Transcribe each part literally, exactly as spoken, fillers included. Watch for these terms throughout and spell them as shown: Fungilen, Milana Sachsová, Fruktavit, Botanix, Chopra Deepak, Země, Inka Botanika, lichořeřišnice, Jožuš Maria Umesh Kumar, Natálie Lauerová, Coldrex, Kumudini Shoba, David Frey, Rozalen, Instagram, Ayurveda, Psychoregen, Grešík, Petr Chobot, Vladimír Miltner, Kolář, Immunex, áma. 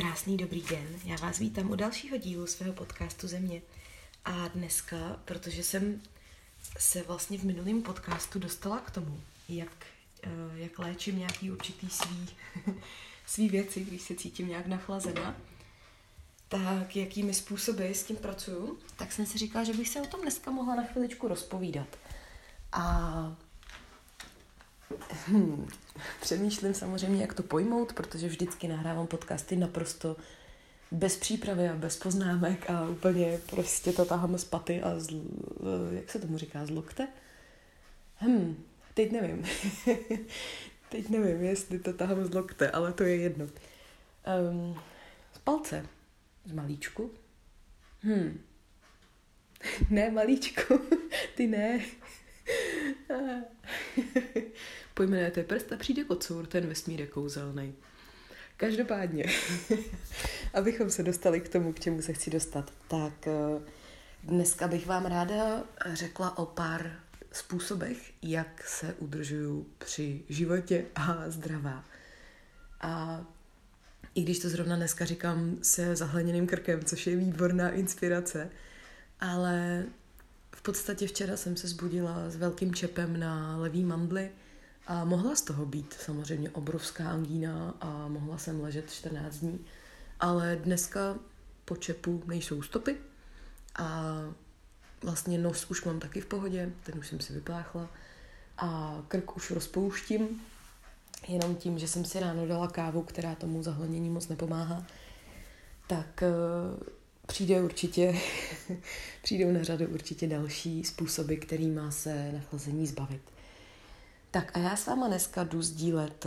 Krásný dobrý den, já vás vítám u dalšího dílu svého podcastu Země. A dneska, protože jsem se vlastně v minulém podcastu dostala k tomu, jak, jak léčím nějaký určitý svý, svý věci, když se cítím nějak nachlazena, tak jakými způsoby s tím pracuju, tak jsem si říkala, že bych se o tom dneska mohla na chviličku rozpovídat. A Hmm. přemýšlím samozřejmě, jak to pojmout, protože vždycky nahrávám podcasty naprosto bez přípravy a bez poznámek a úplně prostě to tahám z paty a z, jak se tomu říká, z lokte? Hmm, teď nevím. teď nevím, jestli to tahám z lokte, ale to je jedno. Um, z palce. Z malíčku. Hmm. ne, malíčku. Ty ne. Pojmenujete prst a přijde kocour, ten vesmír je kouzelný. Každopádně, abychom se dostali k tomu, k čemu se chci dostat, tak dneska bych vám ráda řekla o pár způsobech, jak se udržuju při životě a zdravá. A i když to zrovna dneska říkám se zahleněným krkem, což je výborná inspirace, ale v podstatě včera jsem se zbudila s velkým čepem na levý mandli a mohla z toho být samozřejmě obrovská angína a mohla jsem ležet čtrnáct dní, ale dneska po čepu nejsou stopy a vlastně nos už mám taky v pohodě, ten už jsem si vypláchla a krk už rozpouštím, jenom tím, že jsem si ráno dala kávu, která tomu zahlenění moc nepomáhá, tak Přijde určitě, přijdou na řadu určitě další způsoby, kterýma se nachlazení zbavit. Tak a já s váma dneska jdu sdílet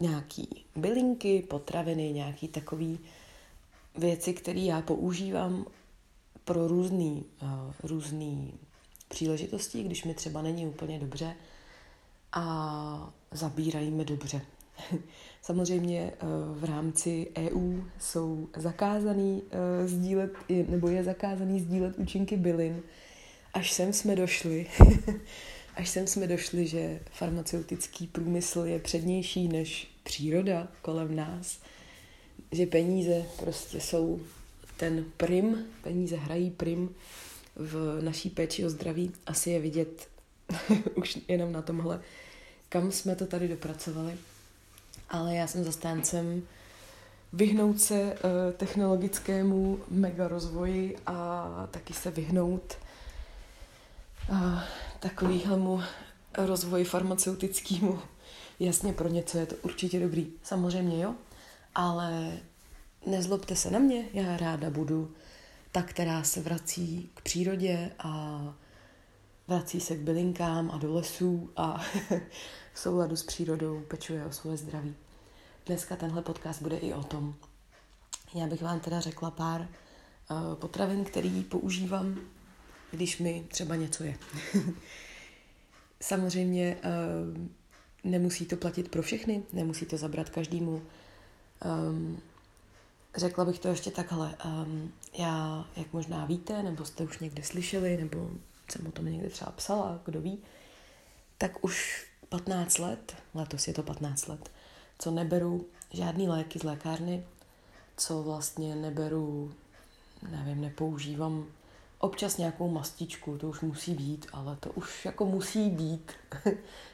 nějaký bylinky, potraviny, nějaký takový věci, které já používám pro různý, různý příležitosti, když mi třeba není úplně dobře a zabírají mi dobře. Samozřejmě v rámci E U jsou zakázaný sdílet, nebo je zakázaný sdílet účinky bylin. Až sem jsme došli, až sem jsme došli, že farmaceutický průmysl je přednější než příroda kolem nás, že peníze prostě jsou ten prim, peníze hrají prim v naší péči o zdraví. Asi je vidět už jenom na tomhle, kam jsme to tady dopracovali. Ale já jsem zastáncem vyhnout se technologickému mega rozvoji a taky se vyhnout takovýhlemu rozvoji farmaceutickému. Jasně, pro něco je to určitě dobrý. Samozřejmě jo, ale nezlobte se na mě, já ráda budu ta, která se vrací k přírodě a vrací se k bylinkám a do lesů a v souladu s přírodou pečuje o svoje zdraví. Dneska tenhle podcast bude i o tom. Já bych vám teda řekla pár uh, potravin, který používám, když mi třeba něco je. Samozřejmě uh, nemusí to platit pro všechny, nemusí to zabrat každému. Um, řekla bych to ještě takhle. Um, já, jak možná víte, nebo jste už někde slyšeli, nebo jsem o tom někde třeba psala, kdo ví, tak už patnáct let, letos je to patnáct let, co neberu žádný léky z lékárny, co vlastně neberu, nevím, nepoužívám občas nějakou mastičku, to už musí být, ale to už jako musí být,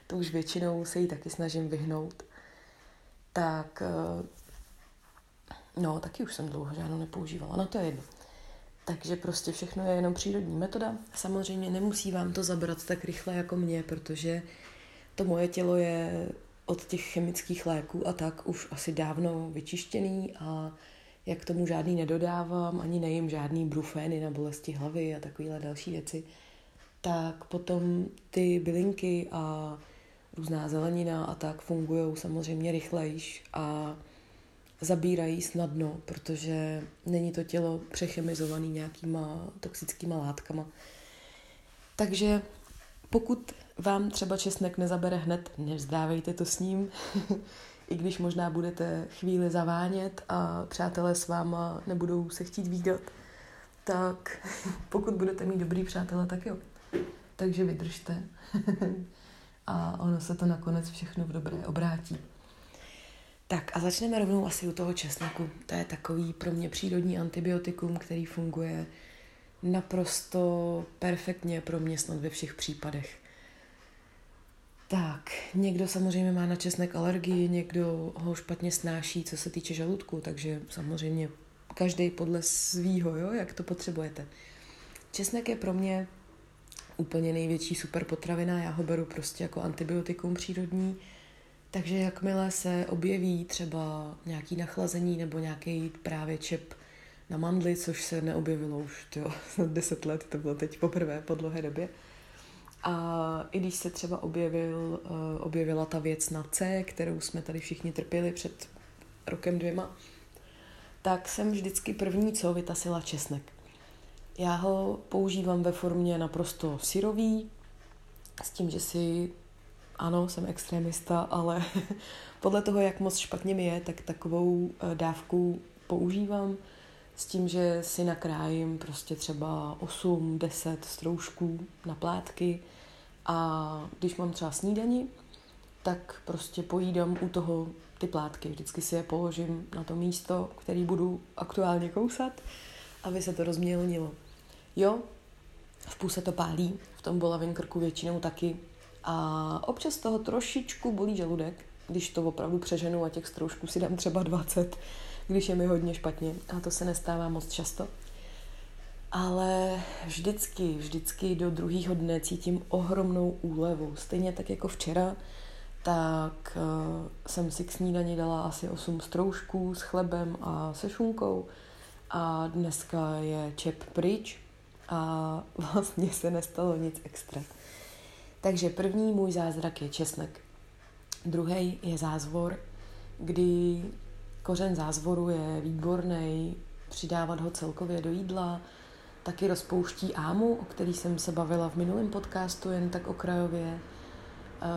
to už většinou se jí taky snažím vyhnout. Tak, no, taky už jsem dlouho žádnou nepoužívala, no to je jedno. Takže prostě všechno je jenom přírodní metoda. Samozřejmě nemusí vám to zabrat tak rychle jako mě, protože to moje tělo je od těch chemických léků a tak už asi dávno vyčištěný a jak k tomu žádný nedodávám, ani nejím žádný brufény na bolesti hlavy a takovéhle další věci, tak potom ty bylinky a různá zelenina a tak fungují samozřejmě rychlejš a zabírají snadno, protože není to tělo přechemizované nějakýma toxickýma látkama. Takže pokud vám třeba česnek nezabere hned, nevzdávejte to s ním, i když možná budete chvíli zavánět a přátelé s váma nebudou se chtít vídat, tak pokud budete mít dobrý přátelé, tak jo. Takže vydržte a ono se to nakonec všechno v dobré obrátí. Tak a začneme rovnou asi u toho česneku. To je takový pro mě přírodní antibiotikum, který funguje naprosto perfektně pro mě snad ve všech případech. Tak, někdo samozřejmě má na česnek alergii, někdo ho špatně snáší, co se týče žaludku, takže samozřejmě každý podle svýho, jo, jak to potřebujete. Česnek je pro mě úplně největší superpotravina, já ho beru prostě jako antibiotikum přírodní, takže jakmile se objeví třeba nějaký nachlazení nebo nějaký právě čep na mandli, což se neobjevilo už tyjo, deset let, to bylo teď poprvé po dlouhé době. A i když se třeba objevil, objevila ta věc na C, kterou jsme tady všichni trpěli před rokem dvěma, tak jsem vždycky první, co vytasila česnek. Já ho používám ve formě naprosto syrový, s tím, že si, ano, jsem extrémista, ale podle toho, jak moc špatně mi je, tak takovou dávku používám s tím, že si nakrájím prostě třeba osm deset stroužků na plátky a když mám třeba snídani, tak prostě pojídám u toho ty plátky. Vždycky si je položím na to místo, který budu aktuálně kousat, aby se to rozmělnilo. Jo, v půl se to pálí, v tom bolavém krku většinou taky a občas toho trošičku bolí žaludek, když to opravdu přeženu a těch stroužků si dám třeba dvacet, když je mi hodně špatně a to se nestává moc často. Ale vždycky, vždycky do druhého dne cítím ohromnou úlevu. Stejně tak jako včera, tak uh, jsem si k snídani dala asi osm stroužků s chlebem a se šunkou a dneska je čep pryč a vlastně se nestalo nic extra. Takže první můj zázrak je česnek. Druhý je zázvor, kdy kořen zázvoru je výborný, přidávat ho celkově do jídla, taky rozpouští ámu, o který jsem se bavila v minulém podcastu, jen tak okrajově.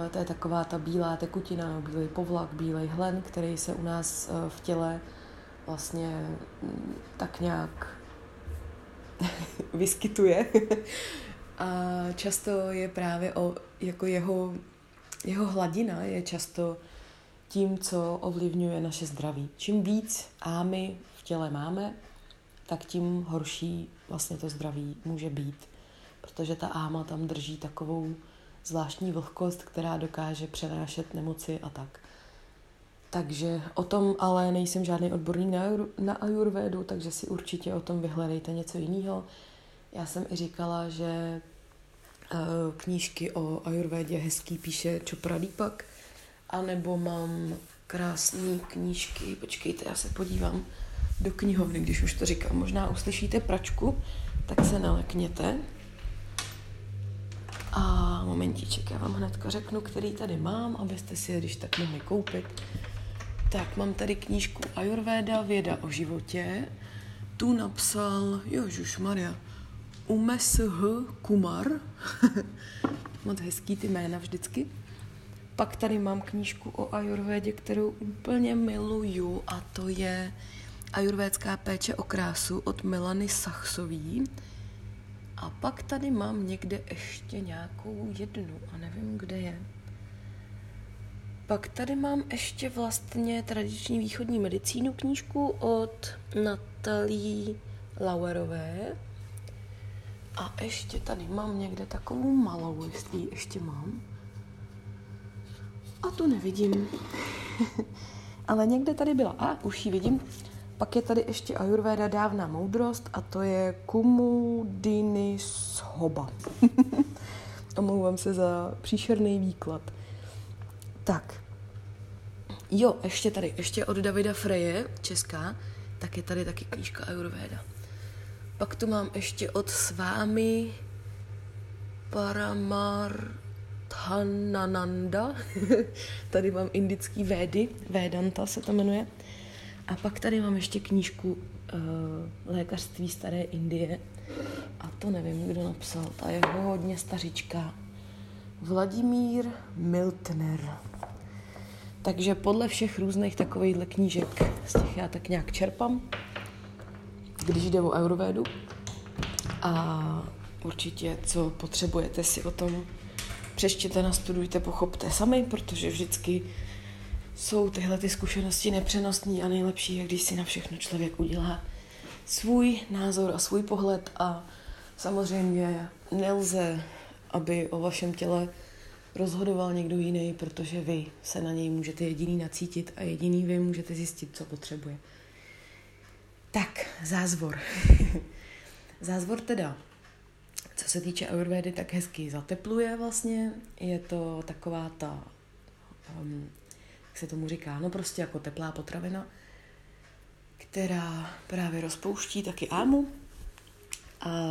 E, to je taková ta bílá tekutina, bílý povlak, bílej hlen, který se u nás v těle vlastně tak nějak vyskytuje. A často je právě o, jako jeho, jeho hladina je často tím, co ovlivňuje naše zdraví. Čím víc ámy v těle máme, tak tím horší vlastně to zdraví může být, protože ta áma tam drží takovou zvláštní vlhkost, která dokáže přenášet nemoci a tak. Takže o tom ale nejsem žádný odborník na, na ajurvédu, takže si určitě o tom vyhledejte něco jiného. Já jsem i říkala, že knížky o ajurvédě hezký píše Chopra Deepak, a nebo mám krásné knížky, počkejte, já se podívám do knihovny, když už to říkám. Možná uslyšíte pračku, tak se nalekněte. A momentíček, já vám hnedka řeknu, který tady mám, abyste si je když tak mohli koupit. Tak, mám tady knížku Ayurveda, věda o životě. Tu napsal Jožuš Maria Umesh Kumar. Moc hezký ty jména vždycky. Pak tady mám knížku o ajurvédě, kterou úplně miluju a to je Ajurvédská péče o krásu od Milany Sachsový. A pak tady mám někde ještě nějakou jednu a nevím, kde je. Pak tady mám ještě vlastně tradiční východní medicínu knížku od Natálie Lauerové. A ještě tady mám někde takovou malou, jestli ji ještě mám. A tu nevidím. Ale někde tady byla. A už ji vidím. Pak je tady ještě Ayurveda dávná moudrost a to je Kumudini Shoba. Omlouvám se za příšerný výklad. Tak. Jo, ještě tady. Ještě od Davida Freje, česká, tak je tady taky knížka Ayurveda. Pak tu mám ještě od Svámi Paramar... Thanananda, tady mám indický védy, Védanta se to jmenuje. A pak tady mám ještě knížku uh, Lékařství staré Indie. A to nevím, kdo napsal, ta je hodně stařička. Vladimír Miltner. Takže podle všech různých takových knížek, z těch já tak nějak čerpám, když jde o ayurvédu. A určitě, co potřebujete si o tom přečtěte, nastudujte, pochopte sami, protože vždycky jsou tyhle ty zkušenosti nepřenosné a nejlepší je, když si na všechno člověk udělá svůj názor a svůj pohled a samozřejmě nelze, aby o vašem těle rozhodoval někdo jiný, protože vy se na něj můžete jediný nacítit a jediný vy můžete zjistit, co potřebuje. Tak, zázvor. Zázvor teda, co se týče ayurvédy, tak hezky zatepluje vlastně. Je to taková ta, um, jak se tomu říká, no prostě jako teplá potravina, která právě rozpouští taky ámu. A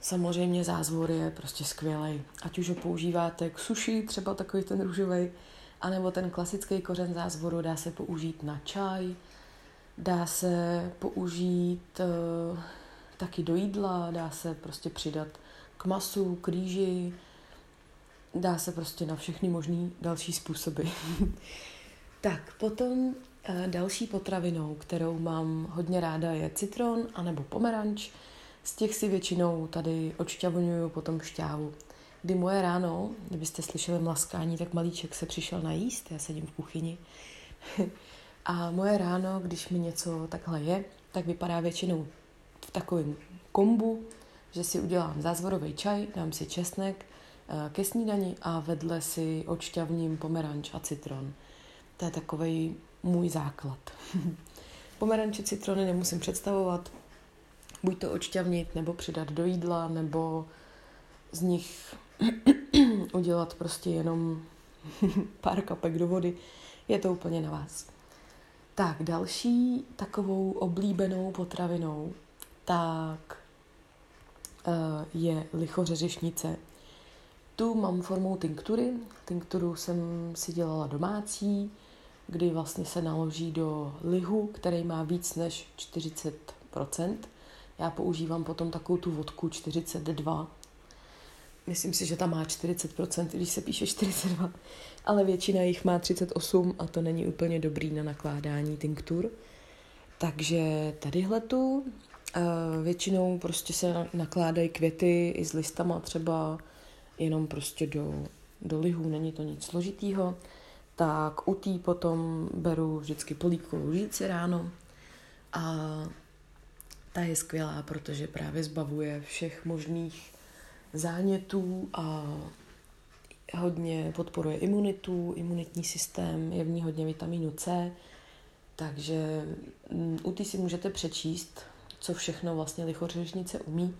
samozřejmě zázvor je prostě skvělej. Ať už ho používáte k suši, třeba takový ten růžovej, anebo ten klasický kořen zázvoru dá se použít na čaj, dá se použít uh, taky do jídla, dá se prostě přidat k masu, k rýži, dá se prostě na všechny možný další způsoby. Tak, potom uh, další potravinou, kterou mám hodně ráda, je citron anebo pomeranč. Z těch si většinou tady odšťavňuju potom šťávu. Kdy moje ráno, kdybyste slyšeli mlaskání, tak malíček se přišel najíst, já sedím v kuchyni. A moje ráno, když mi něco takhle je, tak vypadá většinou v takovém kombu, že si udělám zázvorový čaj, dám si česnek ke snídani a vedle si odšťavním pomeranč a citron. To je takovej můj základ. Pomeranče, citrony nemusím představovat, buď to odšťavnit, nebo přidat do jídla, nebo z nich udělat prostě jenom pár kapek do vody. Je to úplně na vás. Tak, další takovou oblíbenou potravinou tak je lichořeřišnice. Tu mám formou tinktury. Tinkturu jsem si dělala domácí, kdy vlastně se naloží do lihu, který má víc než čtyřicet procent. Já používám potom takovou tu vodku čtyřicet dva. Myslím si, že ta má čtyřicet procent, když se píše čtyřicet dva. Ale většina jich má třicet osm a to není úplně dobrý na nakládání tinktur. Takže tadyhletu většinou prostě se nakládají květy i s listama třeba jenom prostě do, do lihu, není to nic složitýho. Tak u té potom beru vždycky polívkovou lžíci ráno a ta je skvělá, protože právě zbavuje všech možných zánětů a hodně podporuje imunitu, imunitní systém, je v ní hodně vitamínu C, takže u té si můžete přečíst, co všechno vlastně lichořeřnice umí.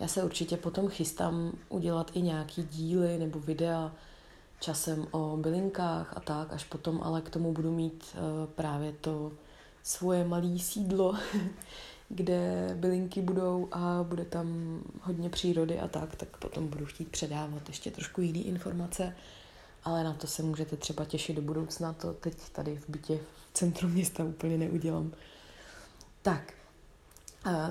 Já se určitě potom chystám udělat i nějaký díly nebo videa časem o bylinkách a tak, až potom ale k tomu budu mít právě to svoje malé sídlo, kde bylinky budou a bude tam hodně přírody a tak, tak potom budu chtít předávat ještě trošku jiný informace, ale na to se můžete třeba těšit do budoucna, to teď tady v bytě v centru města úplně neudělám. Tak,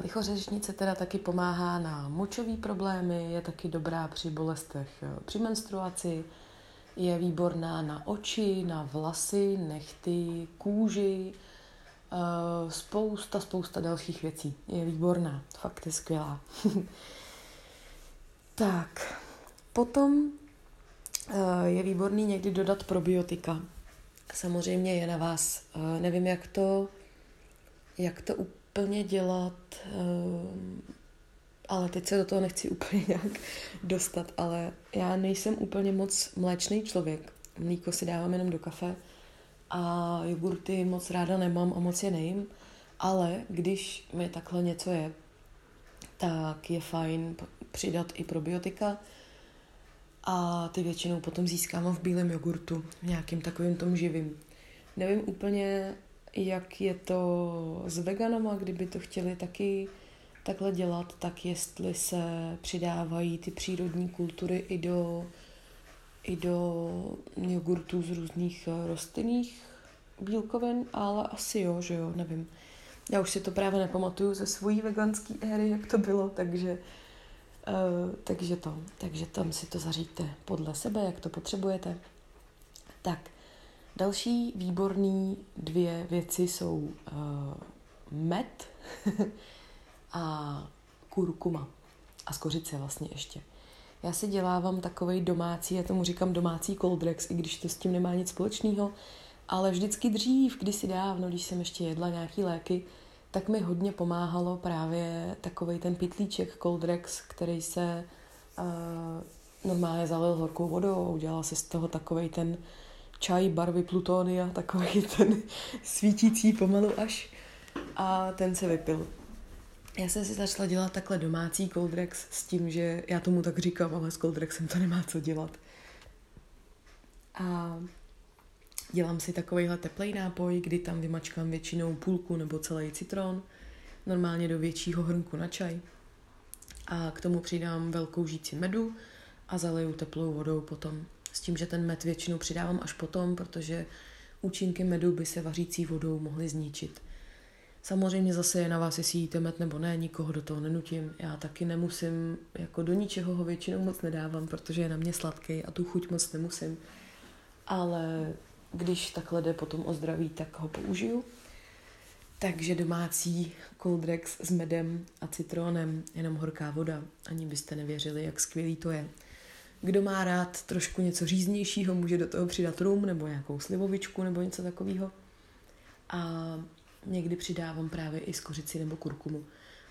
lichořeřnice teda taky pomáhá na močové problémy, je taky dobrá při bolestech při menstruaci, je výborná na oči, na vlasy, nechty, kůži, spousta, spousta dalších věcí. Je výborná, fakt je skvělá. Tak, potom je výborný někdy dodat probiotika. Samozřejmě je na vás. Nevím, jak to, jak to úplně dělat, ale teď se do toho nechci úplně nějak dostat, ale já nejsem úplně moc mléčný člověk. Mlíko si dávám jenom do kafe, a jogurty moc ráda nemám a moc je nejím, ale když mi takhle něco je, tak je fajn přidat i probiotika a ty většinou potom získám v bílém jogurtu, v nějakým takovým tom živým. Nevím úplně, jak je to s veganama, kdyby to chtěli taky takhle dělat, tak jestli se přidávají ty přírodní kultury i do i do jogurtů z různých rostlinných bílkovin, ale asi jo, že jo, nevím. Já už si to právě nepamatuju ze svojí veganské éry, jak to bylo, takže, uh, takže to. Takže tam si to zaříďte podle sebe, jak to potřebujete. Tak, další výborný dvě věci jsou uh, med a kurkuma. A skořice vlastně ještě. Já si dělávám takovej domácí, já tomu říkám domácí coldrex, i když to s tím nemá nic společného, ale vždycky dřív, kdysi dávno, když jsem ještě jedla nějaký léky, tak mi hodně pomáhalo právě takovej ten pytlíček coldrex, který se uh, normálně zalil horkou vodou, udělal se z toho takovej ten čaj barvy plutonia, takový ten svítící pomalu až, a ten se vypil. Já jsem si začala dělat takhle domácí coldrex s tím, že já tomu tak říkám, ale s coldrexem to nemá co dělat. A dělám si takovejhle teplej nápoj, kdy tam vymačkám většinou půlku nebo celý citron, normálně do většího hrnku na čaj. A k tomu přidám velkou žíci medu a zaliju teplou vodou potom. S tím, že ten med většinou přidávám až potom, protože účinky medu by se vařící vodou mohly zničit. Samozřejmě zase je na vás, jestli jíte med nebo ne, nikoho do toho nenutím. Já taky nemusím, jako do ničeho ho většinou moc nedávám, protože je na mě sladký a tu chuť moc nemusím. Ale když takhle jde potom o zdraví, tak ho použiju. Takže domácí coldrex s medem a citronem, jenom horká voda. Ani byste nevěřili, jak skvělý to je. Kdo má rád trošku něco říznějšího, může do toho přidat rum nebo nějakou slivovičku nebo něco takového. A někdy přidávám právě i skořici nebo kurkumu.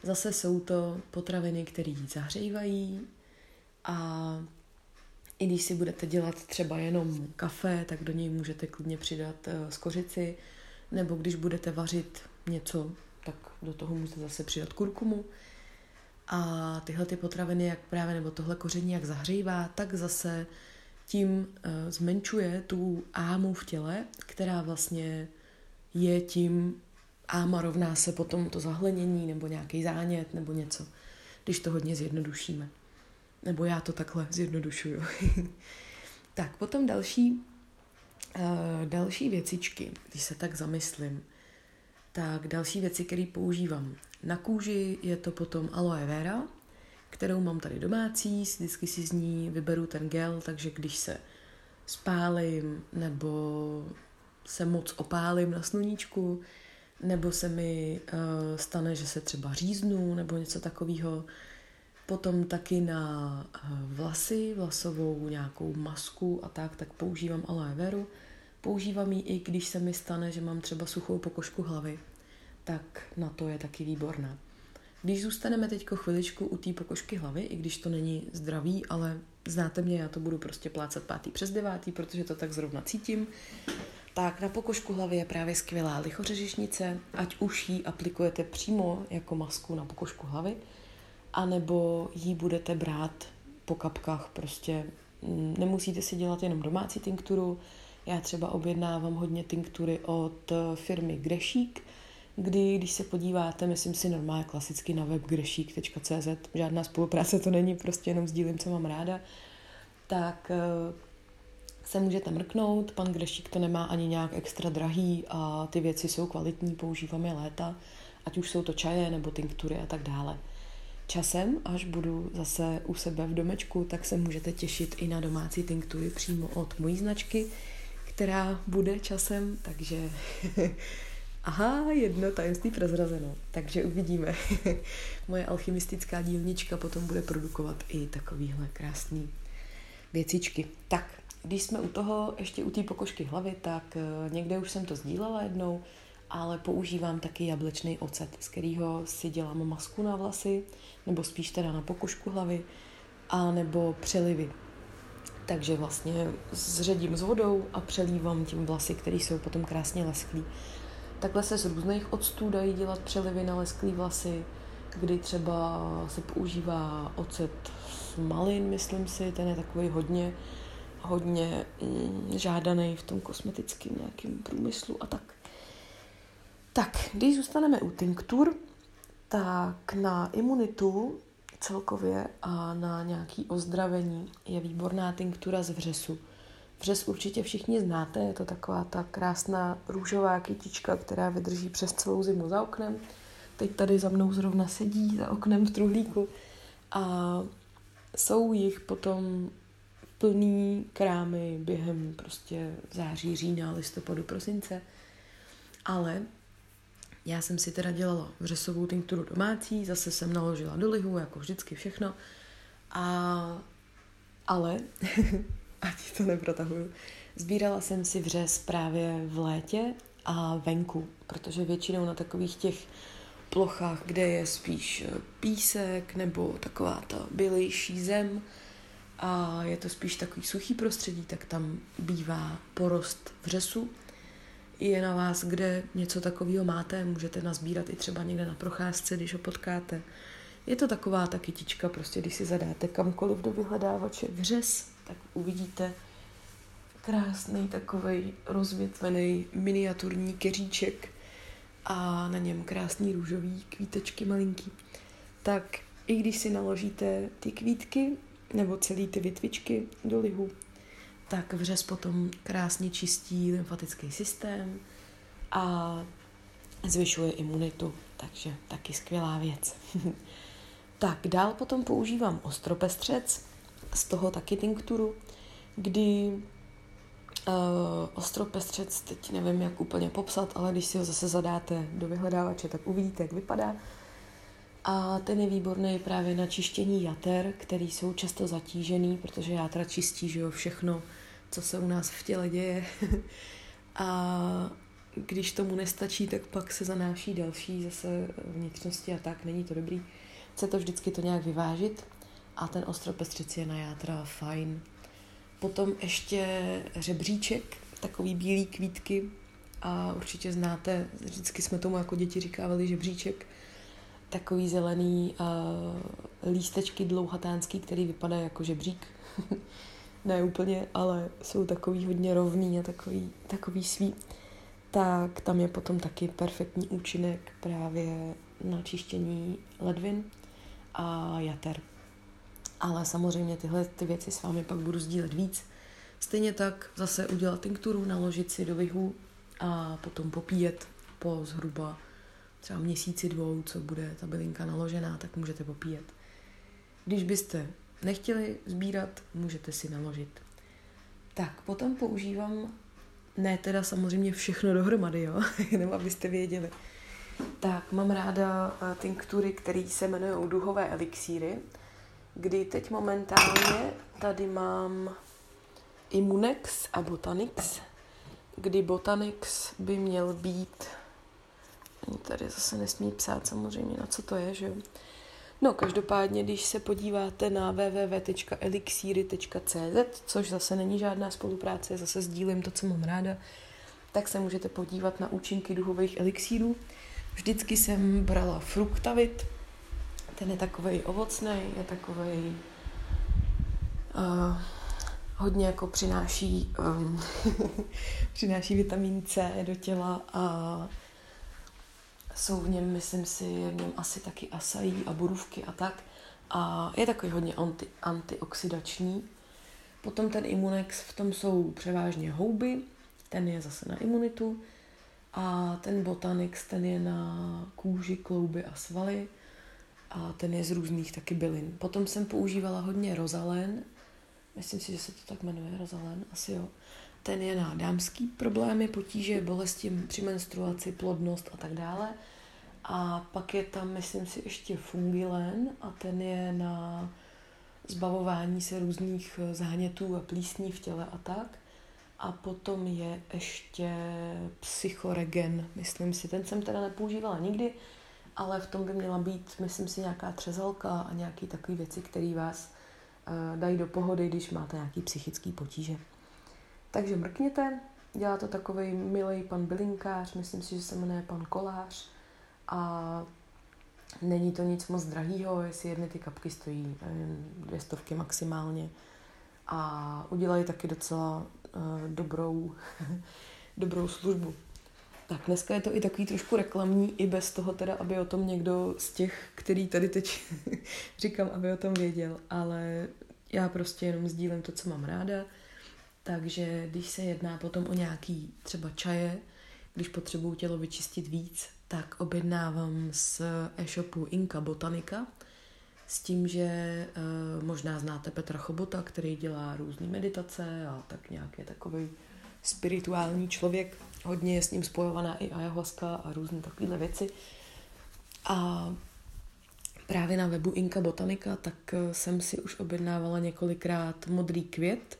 Zase jsou to potraviny, které zahřívají, a i když si budete dělat třeba jenom kafe, tak do něj můžete klidně přidat skořici, nebo když budete vařit něco, tak do toho můžete zase přidat kurkumu. A tyhle ty potraviny, jak právě, nebo tohle koření, jak zahřívá, tak zase tím e, zmenšuje tu ámu v těle, která vlastně je tím, áma rovná se potom to zahlenění, nebo nějaký zánět, nebo něco, když to hodně zjednodušíme. Nebo já to takhle zjednodušuju. Tak, potom další, e, další věcičky, když se tak zamyslím. Tak další věci, které používám na kůži, je to potom aloe vera, kterou mám tady domácí, vždycky si z ní vyberu ten gel, takže když se spálím nebo se moc opálím na sluníčku, nebo se mi uh, stane, že se třeba říznu nebo něco takového. Potom taky na uh, vlasy, vlasovou nějakou masku a tak, tak používám aloe veru. Používám ji i když se mi stane, že mám třeba suchou pokožku hlavy, tak na to je taky výborná. Když zůstaneme teďko chviličku u té pokožky hlavy, i když to není zdravý, ale znáte mě, já to budu prostě plácat pátý přes devátý, protože to tak zrovna cítím, tak na pokožku hlavy je právě skvělá lichořežišnice, ať už ji aplikujete přímo jako masku na pokožku hlavy, anebo ji budete brát po kapkách, prostě nemusíte si dělat jenom domácí tinkturu. Já třeba objednávám hodně tinktury od firmy Grešík, kdy, když se podíváte, myslím si normálně klasicky na web grešík tečka cé zet, žádná spolupráce to není, prostě jenom sdílím, co mám ráda, tak se můžete mrknout. Pan Grešík to nemá ani nějak extra drahý a ty věci jsou kvalitní, používám je léta, ať už jsou to čaje nebo tinktury a tak dále. Časem, až budu zase u sebe v domečku, tak se můžete těšit i na domácí tinktury přímo od mojí značky, která bude časem, takže aha, jedno tajemství prozrazeno, takže uvidíme. Moje alchymistická dílnička potom bude produkovat i takovýhle krásný věcičky. Tak, když jsme u toho, ještě u té pokožky hlavy, tak někde už jsem to sdílela jednou, ale používám taky jablečný ocet, z kterého si dělám masku na vlasy, nebo spíš teda na pokožku hlavy, a nebo přelivy. Takže vlastně zředím s vodou a přelívám tím vlasy, které jsou potom krásně lesklý. Takhle se z různých octů dají dělat přelivy na lesklý vlasy, kdy třeba se používá ocet z malin, myslím si, ten je takový hodně, hodně mm, žádaný v tom kosmetickém nějakém průmyslu a tak. Tak, když zůstaneme u tinktur, tak na imunitu celkově a na nějaké ozdravení je výborná tinktura z vřesu. Vřes určitě všichni znáte, je to taková ta krásná růžová kytička, která vydrží přes celou zimu za oknem. Teď tady za mnou zrovna sedí za oknem v truhlíku. A jsou jich potom plný krámy během prostě září, října, listopadu, prosince. Ale já jsem si teda dělala vřesovou tinkturu domácí, zase jsem naložila do lihu, jako vždycky všechno. A Ale, ať to neprotahuju, sbírala jsem si vřez právě v létě a venku, protože většinou na takových těch plochách, kde je spíš písek nebo taková ta bylejší zem a je to spíš takový suchý prostředí, tak tam bývá porost vřesu. Je na vás, kde něco takového máte, můžete nazbírat i třeba někde na procházce, když ho potkáte. Je to taková ta kytička, prostě když si zadáte kamkoliv do vyhledávače vřes, tak uvidíte krásný takovej rozvětvený miniaturní keříček a na něm krásný růžový kvítečky malinký. Tak i když si naložíte ty kvítky nebo celý ty větvičky do lihu, tak vřes potom krásně čistí lymfatický systém a zvyšuje imunitu, takže taky skvělá věc. Tak dál potom používám ostropestřec, z toho taky tinkturu, kdy uh, ostropestřec, teď nevím, jak úplně popsat, ale když si ho zase zadáte do vyhledávače, tak uvidíte, jak vypadá. A ten je výborný právě na čištění jater, které jsou často zatížený, protože játra čistí, že jo, všechno, co se u nás v těle děje. A když tomu nestačí, tak pak se zanáší další zase vnitřnosti a tak, není to dobrý. Chce to vždycky to nějak vyvážit a ten ostropestřec je na játra fajn. Potom ještě řebříček, takový bílý kvítky a určitě znáte, vždycky jsme tomu jako děti říkávali žebříček, takový zelený uh, lístečky dlouhatánský, který vypadá jako žebřík. Ne úplně, ale jsou takový hodně rovný a takový, takový svý. Tak tam je potom taky perfektní účinek právě na čištění ledvin a jater. Ale samozřejmě tyhle ty věci s vámi pak budu sdílet víc. Stejně tak zase udělat tinkturu, naložit si do lihu a potom popíjet po zhruba třeba měsíci dvou, co bude ta bylinka naložená, tak můžete popíjet. Když byste nechtěli sbírat, můžete si naložit. Tak, potom používám, ne teda samozřejmě všechno dohromady, jo, jenom abyste věděli. Tak, mám ráda tinktury, které se jmenují duhové elixíry, kdy teď momentálně tady mám Immunex a Botanix, kdy Botanix by měl být, tady zase nesmí psát samozřejmě, na co to je, že jo. No, každopádně, když se podíváte na w w w tečka elixíry tečka c z, což zase není žádná spolupráce, zase sdílím to, co mám ráda, tak se můžete podívat na účinky duhových elixírů. Vždycky jsem brala fruktavit, ten je takovej ovocnej, je takovej uh, hodně jako přináší um, přináší vitamin C do těla a jsou v něm, myslím si, v něm asi taky asají a borůvky a tak. A je takový hodně anti, antioxidační. Potom ten Immunex, v tom jsou převážně houby, ten je zase na imunitu. A ten Botanix, ten je na kůži, klouby a svaly. A ten je z různých taky bylin. Potom jsem používala hodně rozalen. Myslím si, že se to tak jmenuje, rozalen, asi jo. Ten je na dámský problémy, potíže, bolesti při menstruaci, plodnost a tak dále. A pak je tam, myslím si, ještě fungilen a ten je na zbavování se různých zánětů a plísní v těle a tak. A potom je ještě psychoregen, myslím si. Ten jsem teda nepoužívala nikdy, ale v tom by měla být, myslím si, nějaká třezalka a nějaké takové věci, které vás uh, dají do pohody, když máte nějaké psychické potíže. Takže mrkněte, dělá to takovej milej pan bylinkář, myslím si, že se jmenuje pan Kolář a není to nic moc drahýho, jestli jedny ty kapky stojí nevím, dvě stovky maximálně a udělají taky docela uh, dobrou, dobrou službu. Tak dneska je to i takový trošku reklamní, i bez toho teda, aby o tom někdo z těch, který tady teď říkám, aby o tom věděl, ale já prostě jenom sdílím to, co mám ráda. Takže když se jedná potom o nějaký třeba čaje, když potřebuju tělo vyčistit víc, tak objednávám z e-shopu Inka Botanika s tím, že e, možná znáte Petra Chobota, který dělá různé meditace a tak nějaký takový spirituální člověk. Hodně je s ním spojovaná i ayahuasca a různé takovéhle věci. A právě na webu Inka Botanika, tak jsem si už objednávala několikrát modrý květ.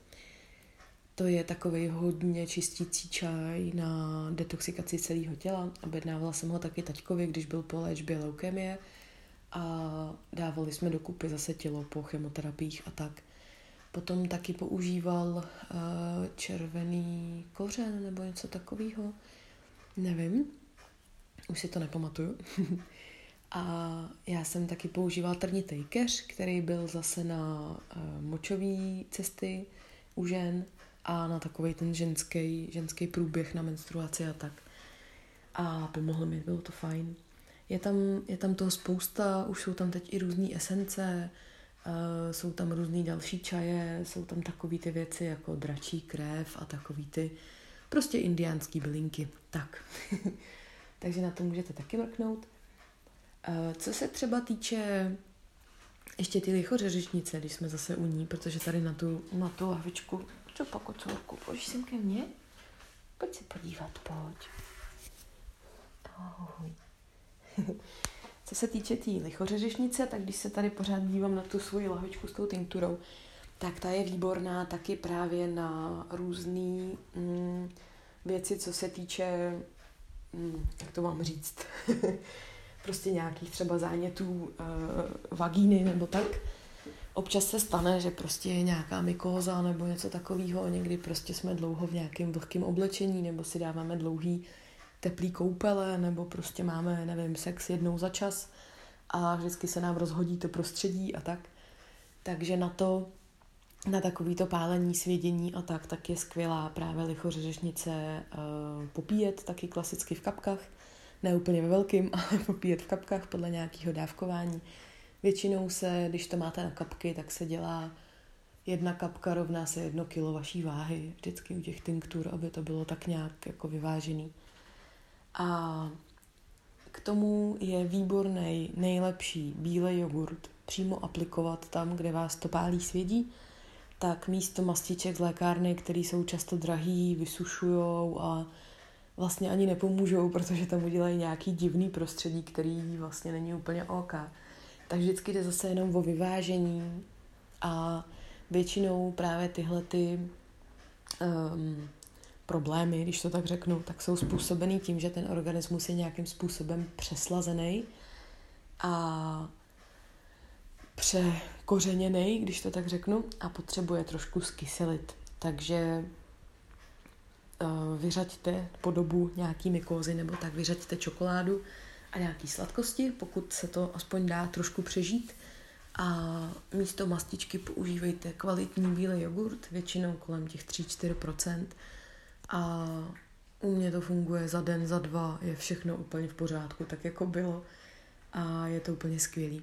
To je takovej hodně čistící čaj na detoxikaci celého těla. Objednávala jsem ho taky taťkovi, když byl po léčbě leukemie a dávali jsme dokupy zase tělo po chemoterapiích a tak. Potom taky používal červený kořen nebo něco takového. Nevím, už si to nepamatuju. A já jsem taky používala trnitej keř, který byl zase na močové cesty u žen a na takovej ten ženský, ženský průběh na menstruaci a tak. A pomohlo mi, bylo to fajn. Je tam, je tam toho spousta, už jsou tam teď i různý esence, Uh, jsou tam různý další čaje, jsou tam takový ty věci jako dračí krev a takový ty prostě indiánský bylinky. Tak. Takže na to můžete taky mrknout. Uh, co se třeba týče ještě ty lichořeřičnice, když jsme zase u ní, protože tady na tu, na tu lahvičku, co pak kocourku, pojď sem ke mně? Pojď se podívat, pojď. Ahoj. Co se týče té tý lichořeřišnice, tak když se tady pořád dívám na tu svoji lahvičku s tou tinkturou, tak ta je výborná taky právě na různé mm, věci, co se týče, mm, jak to mám říct, prostě nějakých třeba zánětů e, vagíny nebo tak. Občas se stane, že prostě je nějaká mykóza nebo něco takového, někdy prostě jsme dlouho v nějakém vlhkém oblečení nebo si dáváme dlouhý teplý koupele, nebo prostě máme, nevím, sex jednou za čas a vždycky se nám rozhodí to prostředí a tak. Takže na to, na takovýto pálení, svědění a tak, tak je skvělá právě lichořeřičnice e, popíjet, taky klasicky v kapkách, ne úplně ve velkým, ale popíjet v kapkách podle nějakého dávkování. Většinou se, když to máte na kapky, tak se dělá jedna kapka rovná se jedno kilo vaší váhy, vždycky u těch tinktur, aby to bylo tak nějak jako vyvážený. A k tomu je výborný, nejlepší bílej jogurt přímo aplikovat tam, kde vás to pálí svědí, tak místo mastiček z lékárny, které jsou často drahý, vysušujou a vlastně ani nepomůžou, protože tam udělají nějaký divný prostředí, který vlastně není úplně OK. Tak vždycky jde zase jenom o vyvážení a většinou právě tyhle ty um, problémy, když to tak řeknu, tak jsou způsobený tím, že ten organismus je nějakým způsobem přeslazený a překořeněný, když to tak řeknu, a potřebuje trošku zkyselit. Takže vyřaďte po dobu nějaký mykózy nebo tak vyřaďte čokoládu a nějaký sladkosti, pokud se to aspoň dá trošku přežít. A místo mastičky používejte kvalitní bílý jogurt, většinou kolem těch tři až čtyři procenta, a u mě to funguje za den, za dva, je všechno úplně v pořádku, tak jako bylo a je to úplně skvělý.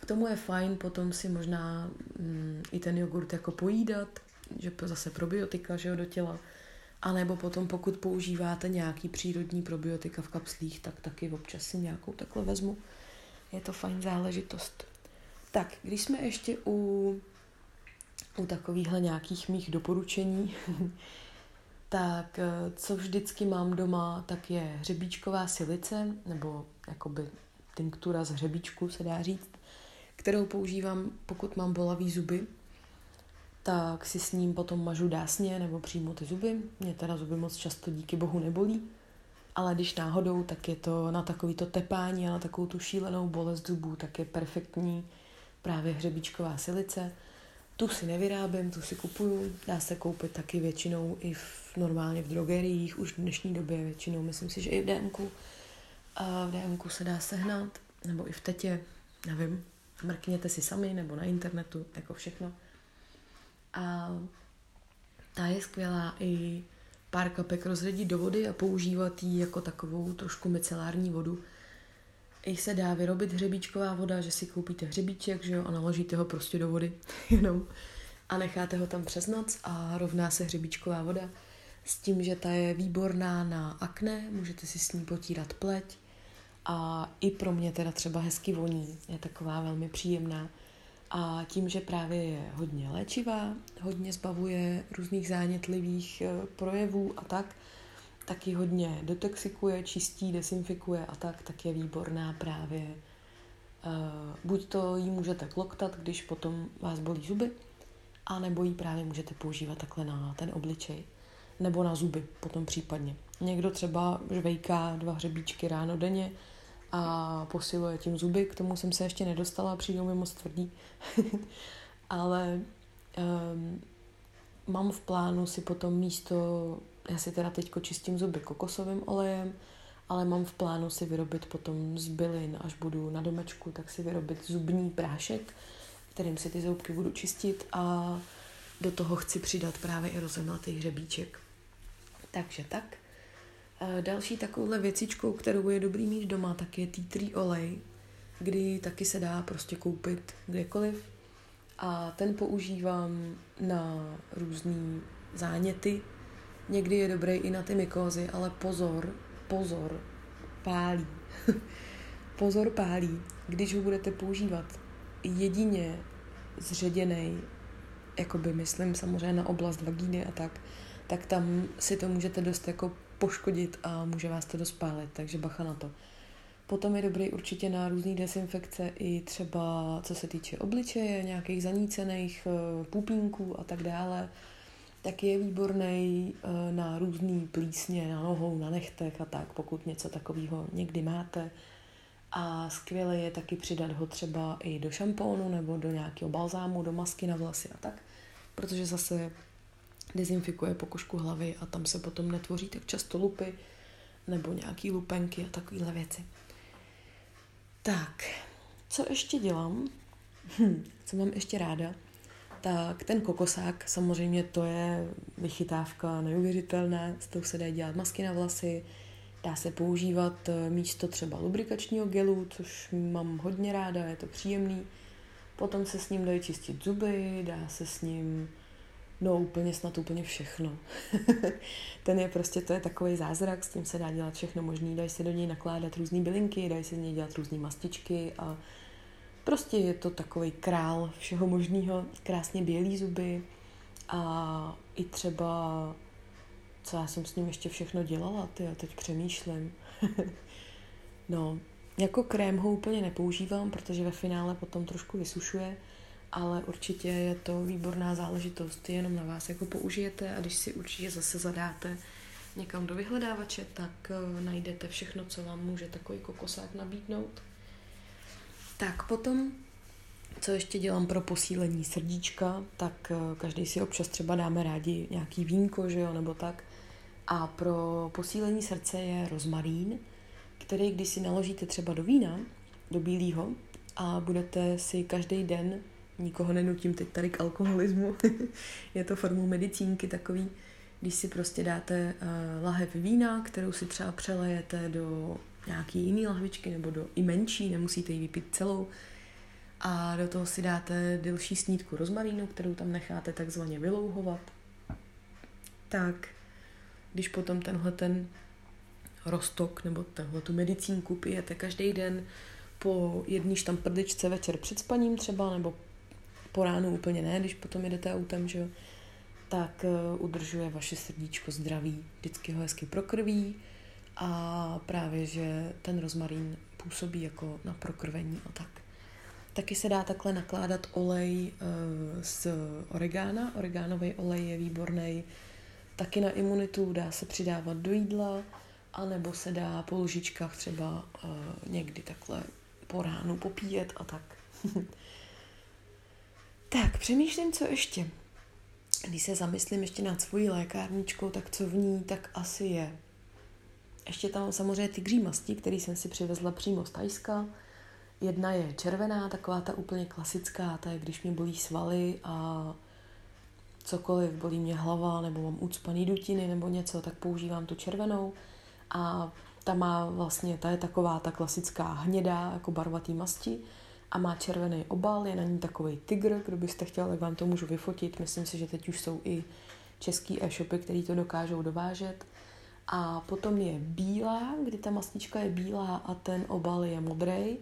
K tomu je fajn potom si možná mm, i ten jogurt jako pojídat, že zase probiotika, že jo, do těla, anebo potom pokud používáte nějaký přírodní probiotika v kapslích, tak taky občas si nějakou takhle vezmu. Je to fajn záležitost. Tak, když jsme ještě u, u takovýchhle nějakých mých doporučení, tak co vždycky mám doma, tak je hřebíčková silice, nebo jakoby tinktura z hřebíčku, se dá říct, kterou používám, pokud mám bolavý zuby, tak si s ním potom mažu dásně nebo přímo ty zuby. Mě teda zuby moc často díky bohu nebolí, ale když náhodou, tak je to na takovýto tepání a na takovou tu šílenou bolest zubů, tak je perfektní právě hřebíčková silice. Tu si nevyrábím, tu si kupuju. Dá se koupit taky většinou i v, normálně v drogeriích, už v dnešní době většinou. Myslím si, že i v DMku. A v DMku se dá sehnat, nebo i v Tetě, nevím. Mrkněte si sami, nebo na internetu, jako všechno. A ta je skvělá i pár kapek rozředit do vody a používat ji jako takovou trošku micelární vodu. I se dá vyrobit hřebíčková voda, že si koupíte hřebíček, že jo, a naložíte ho prostě do vody jenom a necháte ho tam přes noc a rovná se hřebíčková voda s tím, že ta je výborná na akné, můžete si s ní potírat pleť a i pro mě teda třeba hezky voní, je taková velmi příjemná a tím, že právě je hodně léčivá, hodně zbavuje různých zánětlivých projevů a tak, taky hodně detoxikuje, čistí, desinfikuje a tak, tak je výborná právě Buď to jí můžete kloktat, když potom vás bolí zuby, anebo jí právě můžete používat takhle na ten obličej, nebo na zuby potom případně. Někdo třeba žvejká dva hřebíčky ráno denně a posiluje tím zuby, k tomu jsem se ještě nedostala, přijdou mi moc tvrdý. Ale um, mám v plánu si potom místo, já si teda teďko čistím zuby kokosovým olejem, ale mám v plánu si vyrobit potom z bylin, až budu na domečku, tak si vyrobit zubní prášek, kterým si ty zoubky budu čistit a do toho chci přidat právě i rozemlatý hřebíček. Takže tak. Další takovouhle věcičkou, kterou je dobrý mít doma, tak je tea tree olej, kdy taky se dá prostě koupit kdekoliv. A ten používám na různý záněty. Někdy je dobrý i na ty mykózy, ale pozor, pozor, pálí. Pozor, pálí. Když ho budete používat jedině zředěnej, jakoby myslím samozřejmě na oblast vagíny a tak, tak tam si to můžete dost jako poškodit a může vás to dospálit, takže bacha na to. Potom je dobrý určitě na různý desinfekce i třeba co se týče obličeje, nějakých zanícených pupínků a tak dále. Tak je výborný na různý plísně, na nohou, na nechtech a tak, pokud něco takového někdy máte. A skvěle je taky přidat ho třeba i do šampónu nebo do nějakého balzámu, do masky na vlasy a tak, protože zase dezinfikuje pokožku hlavy a tam se potom netvoří tak často lupy nebo nějaký lupenky a takovéhle věci. Tak, co ještě dělám? Hm, co mám ještě ráda? Tak ten kokosák, samozřejmě to je vychytávka neuvěřitelná, s tou se dají dělat masky na vlasy, dá se používat místo třeba lubrikačního gelu, což mám hodně ráda, je to příjemný. Potom se s ním dají čistit zuby, dá se s ním, no úplně snad úplně všechno. Ten je prostě, to je takový zázrak, s tím se dá dělat všechno možný, dají se do něj nakládat různý bylinky, dají se z něj dělat různý mastičky a prostě je to takový král všeho možného, krásně bělý zuby a i třeba, co já jsem s ním ještě všechno dělala, ty já teď přemýšlím. No, jako krém ho úplně nepoužívám, protože ve finále potom trošku vysušuje, ale určitě je to výborná záležitost, jenom na vás jako použijete a když si určitě zase zadáte někam do vyhledávače, tak najdete všechno, co vám může takový kokosák nabídnout. Tak potom, co ještě dělám pro posílení srdíčka, tak každý si občas třeba dáme rádi nějaký vínko, že jo, nebo tak. A pro posílení srdce je rozmarín, který když si naložíte třeba do vína, do bílého, a budete si každý den, nikoho nenutím teď tady k alkoholismu, je to formou medicínky takový, když si prostě dáte lahev vína, kterou si třeba přelejete do nějaký jiný lahvičky, nebo do i menší, nemusíte ji vypít celou. A do toho si dáte delší snídku rozmarínu, kterou tam necháte takzvaně vylouhovat. Tak, když potom tenhle ten roztok, nebo tenhle tu medicínku pijete každý den po jedný štamprdečce večer před spaním třeba, nebo po ránu úplně ne, když potom jedete autem, že jo, tak udržuje vaše srdíčko zdravý, vždycky ho hezky prokrví. A právě, že ten rozmarín působí jako na prokrvení a tak. Taky se dá takhle nakládat olej z oregana. Oregánový olej je výborný taky na imunitu, dá se přidávat do jídla, anebo se dá po lžičkách třeba někdy takhle po ránu popíjet a tak. Tak, přemýšlím, co ještě. Když se zamyslím ještě nad svojí lékárničkou, tak co v ní, tak asi je. Ještě tam samozřejmě tygří masti, který jsem si přivezla přímo z Thajska. Jedna je červená, taková ta úplně klasická, ta je, když mě bolí svaly a cokoliv, bolí mě hlava, nebo mám ucpaný dutiny, nebo něco, tak používám tu červenou. A ta má vlastně, ta je taková ta klasická hnědá, jako barvatý masti a má červený obal, je na ní takovej tygr, kdo byste chtěl, tak vám to můžu vyfotit. Myslím si, že teď už jsou i český e-shopy, který to dokážou dovážet. A potom je bílá, kdy ta mastička je bílá a ten obal je modrej.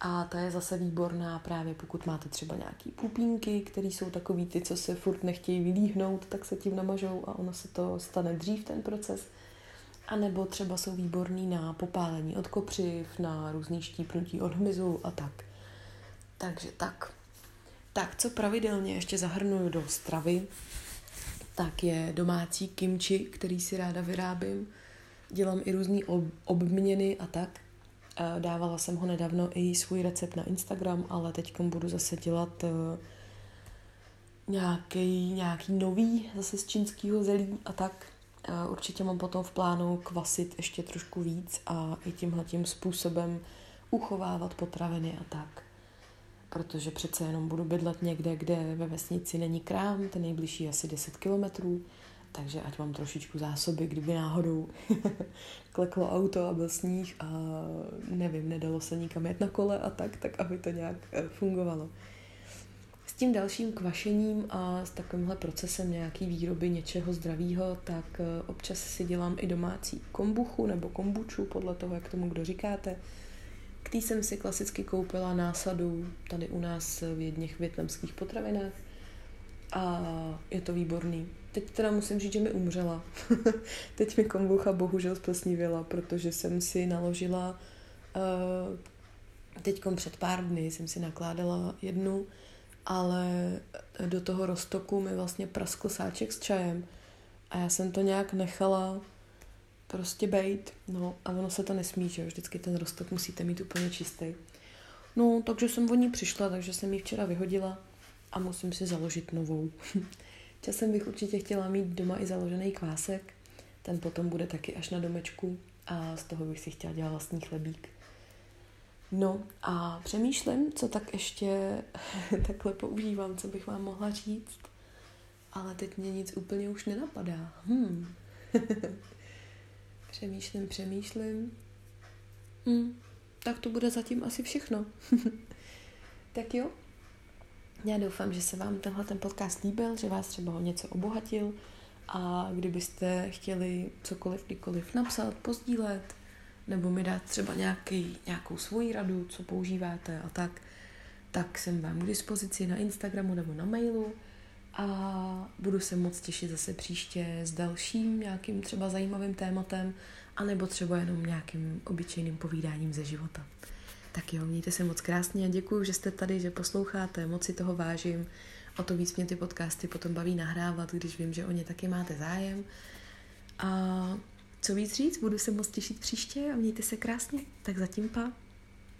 A ta je zase výborná právě pokud máte třeba nějaký pupínky, které jsou takový ty, co se furt nechtějí vylíhnout, tak se tím namažou a ono se to stane dřív ten proces. A nebo třeba jsou výborný na popálení od kopřiv, na různý štípnutí od hmyzu a tak. Takže tak. Tak, co pravidelně ještě zahrnuju do stravy, tak je domácí kimči, který si ráda vyrábím. Dělám i různý ob- obměny a tak. Dávala jsem ho nedávno i svůj recept na Instagram, ale teď budu zase dělat nějaký, nějaký nový, zase z čínského zelí a tak. Určitě mám potom v plánu kvasit ještě trošku víc a i tímhletím způsobem uchovávat potraviny a tak. Protože přece jenom budu bydlet někde, kde ve vesnici není krám, ten nejbližší asi deset kilometrů, takže ať mám trošičku zásoby, kdyby náhodou kleklo auto a byl sníh a nevím, nedalo se nikam jet na kole a tak, tak aby to nějak fungovalo. S tím dalším kvašením a s takovýmhle procesem nějaký výroby něčeho zdravého, tak občas si dělám i domácí kombuchu nebo kombuču, podle toho, jak tomu kdo říkáte. K tý jsem si klasicky koupila násadu tady u nás v jedněch vietnamských potravinách a je to výborný. Teď teda musím říct, že mi umřela. Teď mi kombucha bohužel zplesnivěla, protože jsem si naložila teďkom před pár dny jsem si nakládala jednu, ale do toho roztoku mi vlastně praskl sáček s čajem a já jsem to nějak nechala prostě bejt, no a ono se to nesmí, že jo, vždycky ten roztok musíte mít úplně čistý. No, takže jsem o ní přišla, takže jsem ji včera vyhodila a musím si založit novou. Časem bych určitě chtěla mít doma i založený kvásek, ten potom bude taky až na domečku a z toho bych si chtěla dělat vlastní chlebík. No a přemýšlím, co tak ještě takhle používám, co bych vám mohla říct, ale teď mě nic úplně už nenapadá. Hmm. Přemýšlím, přemýšlím. Hmm, tak to bude zatím asi všechno. Tak jo. Já doufám, že se vám tenhle ten podcast líbil, že vás třeba o něco obohatil a kdybyste chtěli cokoliv, kdykoliv napsat, pozdílet nebo mi dát třeba nějaký, nějakou svoji radu, co používáte a tak, tak jsem vám k dispozici na Instagramu nebo na mailu. A budu se moc těšit zase příště s dalším nějakým třeba zajímavým tématem anebo třeba jenom nějakým obyčejným povídáním ze života. Tak jo, mějte se moc krásně a děkuju, že jste tady, že posloucháte, moc si toho vážím. O to víc mě ty podcasty potom baví nahrávat, když vím, že o ně taky máte zájem. A co víc říct, budu se moc těšit příště a mějte se krásně. Tak zatím pa.